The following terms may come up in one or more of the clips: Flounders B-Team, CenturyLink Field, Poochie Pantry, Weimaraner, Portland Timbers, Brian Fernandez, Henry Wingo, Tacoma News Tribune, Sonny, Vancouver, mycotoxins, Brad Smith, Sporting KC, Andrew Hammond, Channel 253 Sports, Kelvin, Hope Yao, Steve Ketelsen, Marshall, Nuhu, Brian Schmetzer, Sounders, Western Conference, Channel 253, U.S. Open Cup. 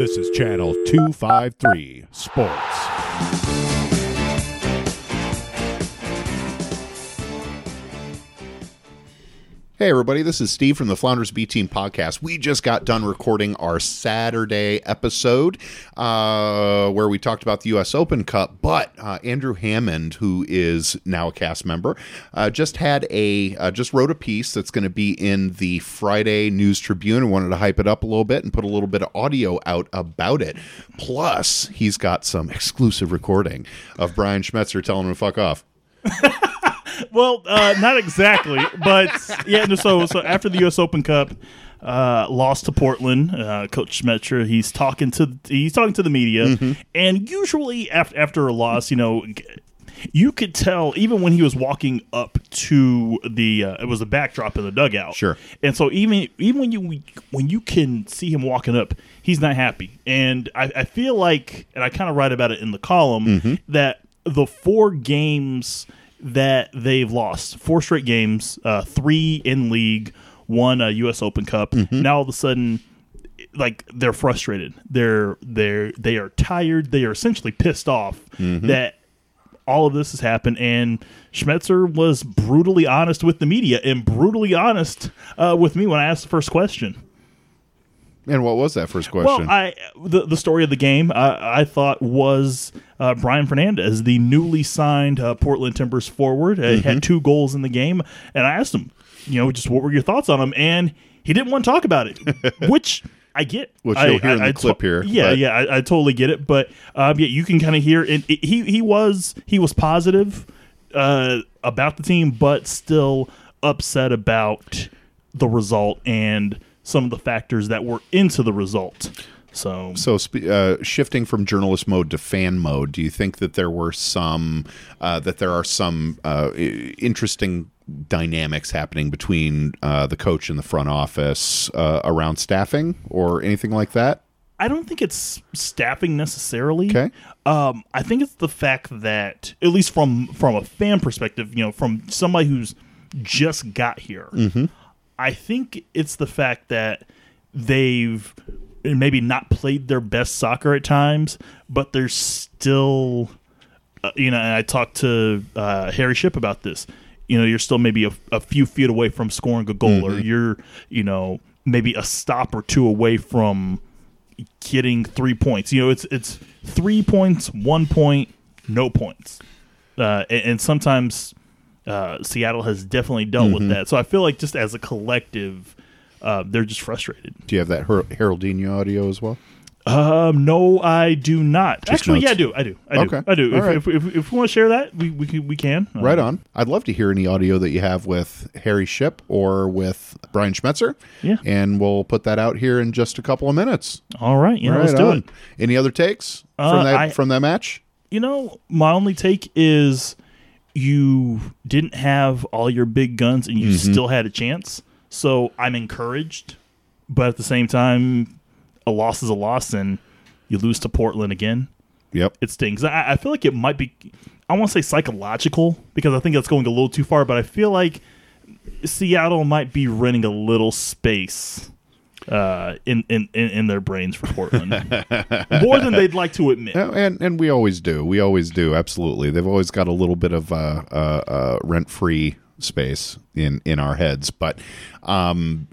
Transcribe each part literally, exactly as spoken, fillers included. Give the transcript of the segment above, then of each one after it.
This is Channel two fifty-three Sports. Hey everybody, this is Steve from the Flounders B-Team podcast. We just got done recording our Saturday episode uh, where we talked about the U S. Open Cup, but uh, Andrew Hammond, who is now a cast member, uh, just had a uh, just wrote a piece that's going to be in the Friday News Tribune. I wanted to hype it up a little bit and put a little bit of audio out about it. Plus, he's got some exclusive recording of Brian Schmetzer telling him to fuck off. Well, uh, not exactly, but yeah. No, so, so after the U S. Open Cup uh, loss to Portland, uh, Coach Schmetzer, he's talking to he's talking to the media, mm-hmm. and usually after after a loss, you know, you could tell even when he was walking up to the uh, it was the backdrop of the dugout, sure. And so even even when you when you can see him walking up, he's not happy, and I, I feel like, and I kind of write about it in the column mm-hmm. that the four games that they've lost, four straight games, uh, three in league, one a U S. Open Cup. Mm-hmm. Now all of a sudden, like they're frustrated. They're they're they are tired. They are essentially pissed off mm-hmm. that all of this has happened. And Schmetzer was brutally honest with the media and brutally honest uh, with me when I asked the first question. And what was that first question? Well, I, the, the story of the game, I, I thought, was uh, Brian Fernandez, the newly signed uh, Portland Timbers forward. Uh, mm-hmm. Had two goals in the game. And I asked him, you know, just what were your thoughts on him? And he didn't want to talk about it, which I get. Which I, you'll hear I, in the I clip to- here. Yeah, but. yeah, I, I totally get it. But um, yeah, you can kind of hear it. it he, he, was, he was positive uh, about the team, but still upset about the result and some of the factors that were into the result. So, so uh, shifting from journalist mode to fan mode, do you think that there were some uh, that there are some uh, interesting dynamics happening between uh, the coach and the front office uh, around staffing or anything like that? I don't think it's staffing necessarily. Okay. Um, I think it's the fact that, at least from from a fan perspective, you know, from somebody who's just got here. Mm-hmm. I think it's the fact that they've maybe not played their best soccer at times, but they're still, uh, you know, and I talked to uh, Harry Shipp about this. You know, you're still maybe a, a few feet away from scoring a goal, mm-hmm. or you're, you know, maybe a stop or two away from getting three points. You know, it's it's three points, one point, no points. Uh, and, and sometimes Uh, Seattle has definitely dealt mm-hmm. with that. So I feel like just as a collective, uh, they're just frustrated. Do you have that Her- Heraldinho audio as well? Um, no, I do not. Just Actually, notes. yeah, I do. I do. I do. Okay. I do. If, right. if, if, if, if we want to share that, we we can. We can. Uh, right on. I'd love to hear any audio that you have with Harry Shipp or with Brian Schmetzer. Yeah. And we'll put that out here in just a couple of minutes. All right. Yeah, right let's on. do it. Any other takes uh, from that I, from that match? You know, my only take is, you didn't have all your big guns and you mm-hmm. still had a chance. So I'm encouraged, but at the same time, a loss is a loss and you lose to Portland again. Yep. It stings. I, I feel like it might be, I want to say psychological because I think that's going a little too far, but I feel like Seattle might be renting a little space Uh, in, in, in their brains for Portland. More than they'd like to admit. And and we always do. We always do, absolutely. They've always got a little bit of uh, uh, uh, rent-free space in, in our heads. But um,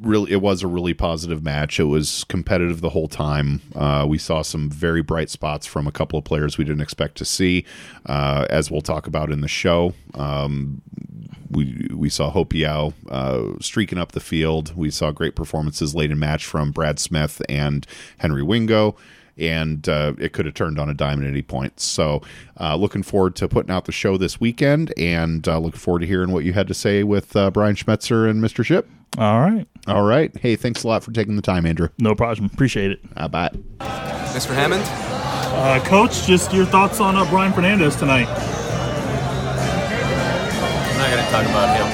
really, it was a really positive match. It was competitive the whole time. Uh, we saw some very bright spots from a couple of players we didn't expect to see, uh, as we'll talk about in the show. Um We we saw Hope Yao uh, streaking up the field. We saw great performances late in match from Brad Smith and Henry Wingo, and uh, it could have turned on a dime at any point. So uh, looking forward to putting out the show this weekend, and uh, looking forward to hearing what you had to say with uh, Brian Schmetzer and Mister Shipp. All right. All right. Hey, thanks a lot for taking the time, Andrew. No problem. Appreciate it. Uh, bye. Mister Hammond? Uh, Coach, just your thoughts on uh, Brian Fernandez tonight. I'm not going to talk about him.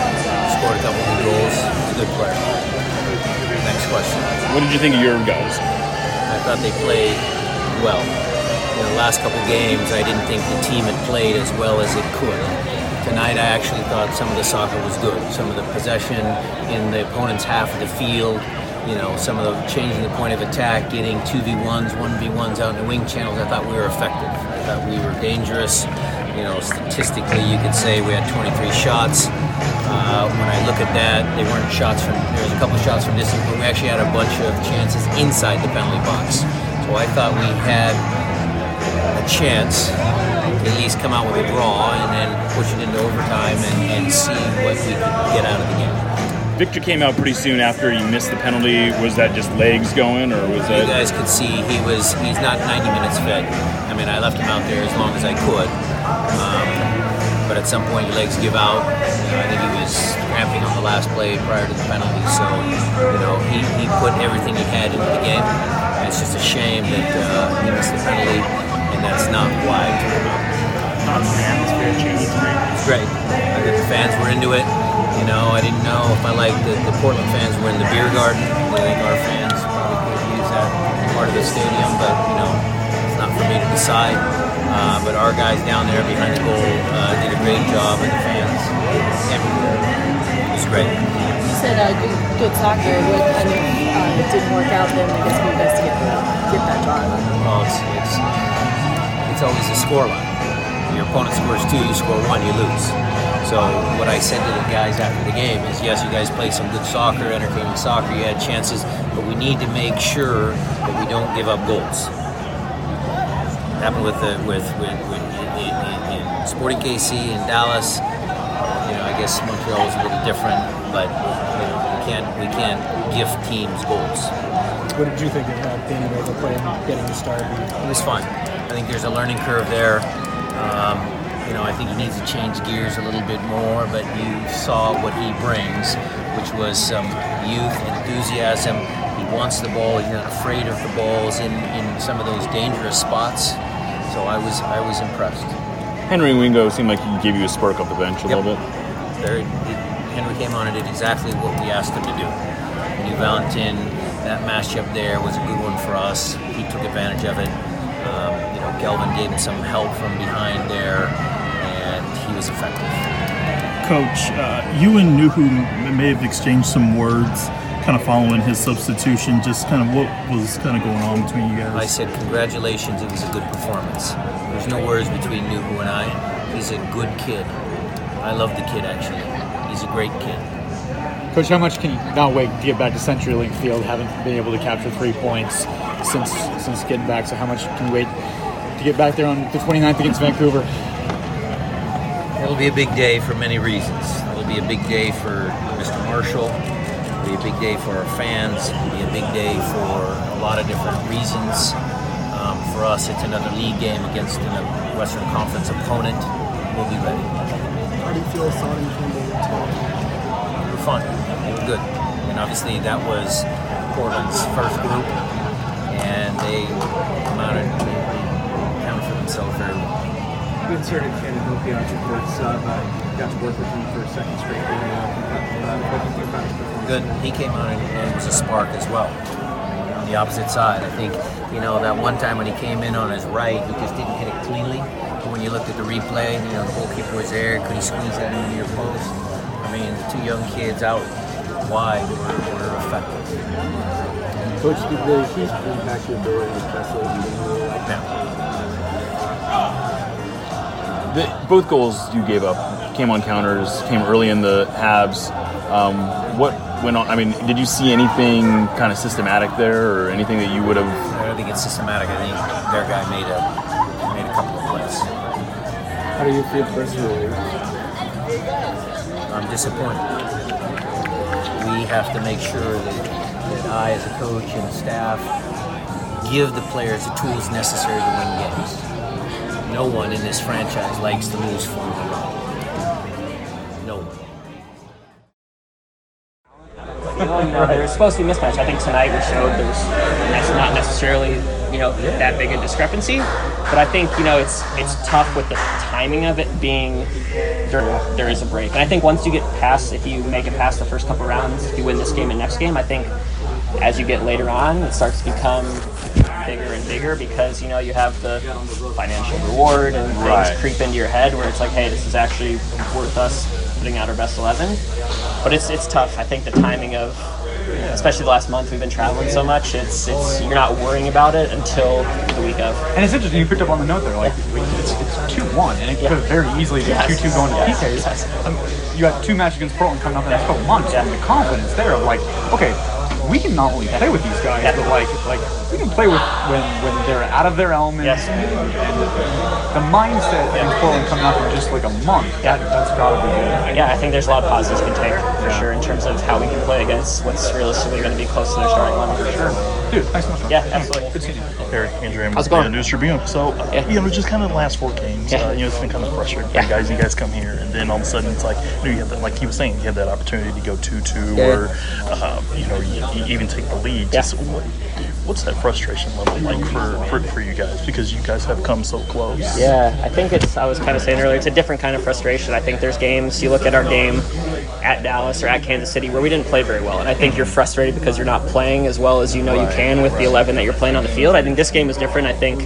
Scored a couple of goals. He's a good player. Next question. What did you think of your guys? I thought they played well. In the last couple games, I didn't think the team had played as well as it could. Tonight, I actually thought some of the soccer was good. Some of the possession in the opponent's half of the field, you know, some of the changing the point of attack, getting two v ones, one v ones out in the wing channels, I thought we were effective. I thought we were dangerous. You know, statistically, you could say we had twenty-three shots. Uh, when I look at that, they weren't shots from, there was a couple of shots from distance, but we actually had a bunch of chances inside the penalty box. So I thought we had a chance to at least come out with a draw and then push it into overtime and, and see what we could get out of the game. Victor came out pretty soon after he missed the penalty. Was that just legs going, or was that? You guys could see he was—he's not ninety minutes fit. I mean, I left him out there as long as I could, um, but at some point your legs give out. You know, I think he was cramping on the last play prior to the penalty, so you know he, he put everything he had into the game. And it's just a shame that uh, he missed the penalty, and that's not why I took him out. Not the atmosphere changed. It's great. I think the fans were into it. You know, I didn't know if I liked that the Portland fans were in the beer garden. I think our fans probably could use that part of the stadium, but, you know, it's not for me to decide. Uh, but our guys down there behind the goal uh, did a great job, and the fans everywhere. It was great. You said uh, good, good soccer. What kind of uh, didn't work out then? I guess we best to get, get that draw. Well, it's, it's, it's always a scoreline. Your opponent scores two, you score one, you lose. So what I said to the guys after the game is, yes, you guys played some good soccer, entertaining soccer, you had chances, but we need to make sure that we don't give up goals. It happened with the with, with, with in, in, in Sporting K C in Dallas. You know, I guess Montreal was a little different, but you know, we can't we can't gift teams goals. What did you think of uh, Danny Mabel playing, getting the start? It was fun. I think there's a learning curve there. Um, you know, I think he needs to change gears a little bit more, but you saw what he brings, which was some youth, enthusiasm. He wants the ball. He's not afraid of the balls in, in some of those dangerous spots. So I was I was impressed. Henry Wingo seemed like he gave you a spark off the bench a yep. little bit. Very, Henry came on and did exactly what we asked him to do. New Valentin, that matchup there was a good one for us. He took advantage of it. Um, you know, Kelvin gave him some help from behind there, and he was effective. Coach, uh, you and Nuhu may have exchanged some words, kind of following his substitution. Just kind of what was kind of going on between you guys? I said, congratulations, it was a good performance. There's no words between Nuhu and I. He's a good kid. I love the kid, actually. He's a great kid. Coach, how much can you not wait to get back to CenturyLink Field? Haven't been able to capture three points since since getting back, so how much can you wait to get back there on the twenty-ninth against Vancouver? It'll be a big day for many reasons. It'll be a big day for Mister Marshall. It'll be a big day for our fans. It'll be a big day for a lot of different reasons. Um, for us, it's another league game against a Western Conference opponent. We'll be ready. How do you feel Sonny came to the We're fun. They were good. And obviously that was Portland's first group, and they come out and count for themselves very well. You inserted Shannon Hope Yao as your third sub. You got to work with him for a second straight game. Uh, Good. He came out and, and was a spark as well. On the opposite side, I think, you know, that one time when he came in on his right, he just didn't hit it cleanly. But when you looked at the replay, you know, the goalkeeper was there. Could he squeeze that into your post? I mean, the two young kids out wide were, were effective. Coach, did the Heat impact your ability to wrestle? No. The, both goals you gave up came on counters, came early in the halves. Um, what went on? I mean, did you see anything kind of systematic there, or anything that you would have? I don't think it's systematic. I think their guy made a made a couple of plays. How do you feel personally? I'm disappointed. We have to make sure that. that I, as a coach and staff, give the players the tools necessary to win games. No one in this franchise likes to lose Formula One. No one. There was supposed to be a mismatch. I think tonight we showed there was not necessarily, you know, that big a discrepancy. But I think, you know, it's it's tough with the timing of it being there, there is a break. And I think once you get past, if you make it past the first couple rounds, if you win this game and next game, I think as you get later on, it starts to become bigger and bigger because, you know, you have the financial reward and things right. creep into your head where it's like, hey, this is actually worth us putting out our best eleven. But it's it's tough. I think the timing of especially the last month we've been traveling so much, it's it's you're not worrying about it until the week of. And it's interesting, you picked up on the note there, like it's two one, and it yeah. could have very easily been yes. two two going to yes. P Ks. Yes. Um, you got two matches against Portland coming up in the next couple months, yeah. and the confidence there of like, okay, we can not only play with these guys, yeah. but like, like we can play with when, when they're out of their elements. Yes. The mindset in yeah. Portland coming up in just like a month, yeah. that, that's gotta be good. Yeah, I think there's a lot of positives we can take for yeah. sure in terms of how we can play against what's realistically going to be close to their starting line for sure. Dude, thanks so much. Man. Yeah, absolutely. Good to see you. Eric, Andrew Hammond, Tacoma News Tribune. So, uh, yeah. you know, just kind of the last four games, yeah. uh, you know, it's been kind of frustrating. Yeah. You guys, you guys come here, and then all of a sudden it's like, you know, you have that, like he was saying, you have that opportunity to go two two yeah. or, uh, you know, you, you even take the lead. Yeah. Just, what, what's that frustration level like for, for, for you guys? Because you guys have come so close. Yeah, I think it's, I was kind of saying earlier, it's a different kind of frustration. I think there's games, you look at our game at Dallas or at Kansas City where we didn't play very well, and I think you're frustrated because you're not playing as well as you know you can with the eleven that you're playing on the field. I think this game was different. I think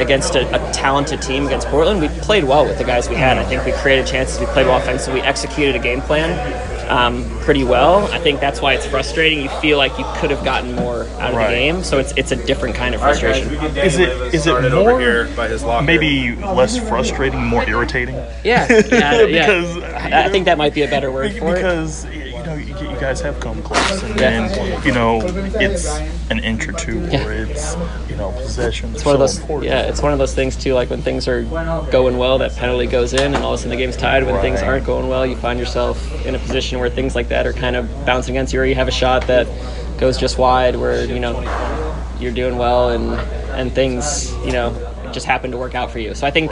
against a, a talented team against Portland, we played well with the guys we had. I think we created chances, we played well offensively, we executed a game plan um, pretty well. I think that's why it's frustrating. You feel like you could have gotten more out of right. the game, so it's it's a different kind of frustration. Right, guys, is it is it more over here by his locker. Maybe less frustrating, more irritating? Yeah, yeah, because yeah. I think that might be a better word for because, it. Because you know you, you guys have come close, and yeah. then you know it's an inch or two yeah. where it's you know possession. It's one so of those important. yeah. It's one of those things too. Like when things are going well, that penalty goes in, and all of a sudden the game's tied. When right. things aren't going well, you find yourself in a position where things like that are kind of bouncing against you, or you have a shot that goes just wide where you know you're doing well and and things you know just happen to work out for you. So I think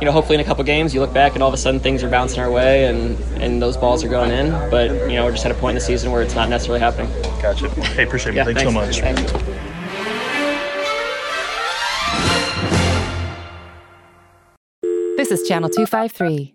you know hopefully in a couple games you look back and all of a sudden things are bouncing our way and and those balls are going in, but you know we're just at a point in the season where it's not necessarily happening. Gotcha. Hey, appreciate it. Yeah, thanks, thanks so much. Thanks. This is Channel two fifty-three.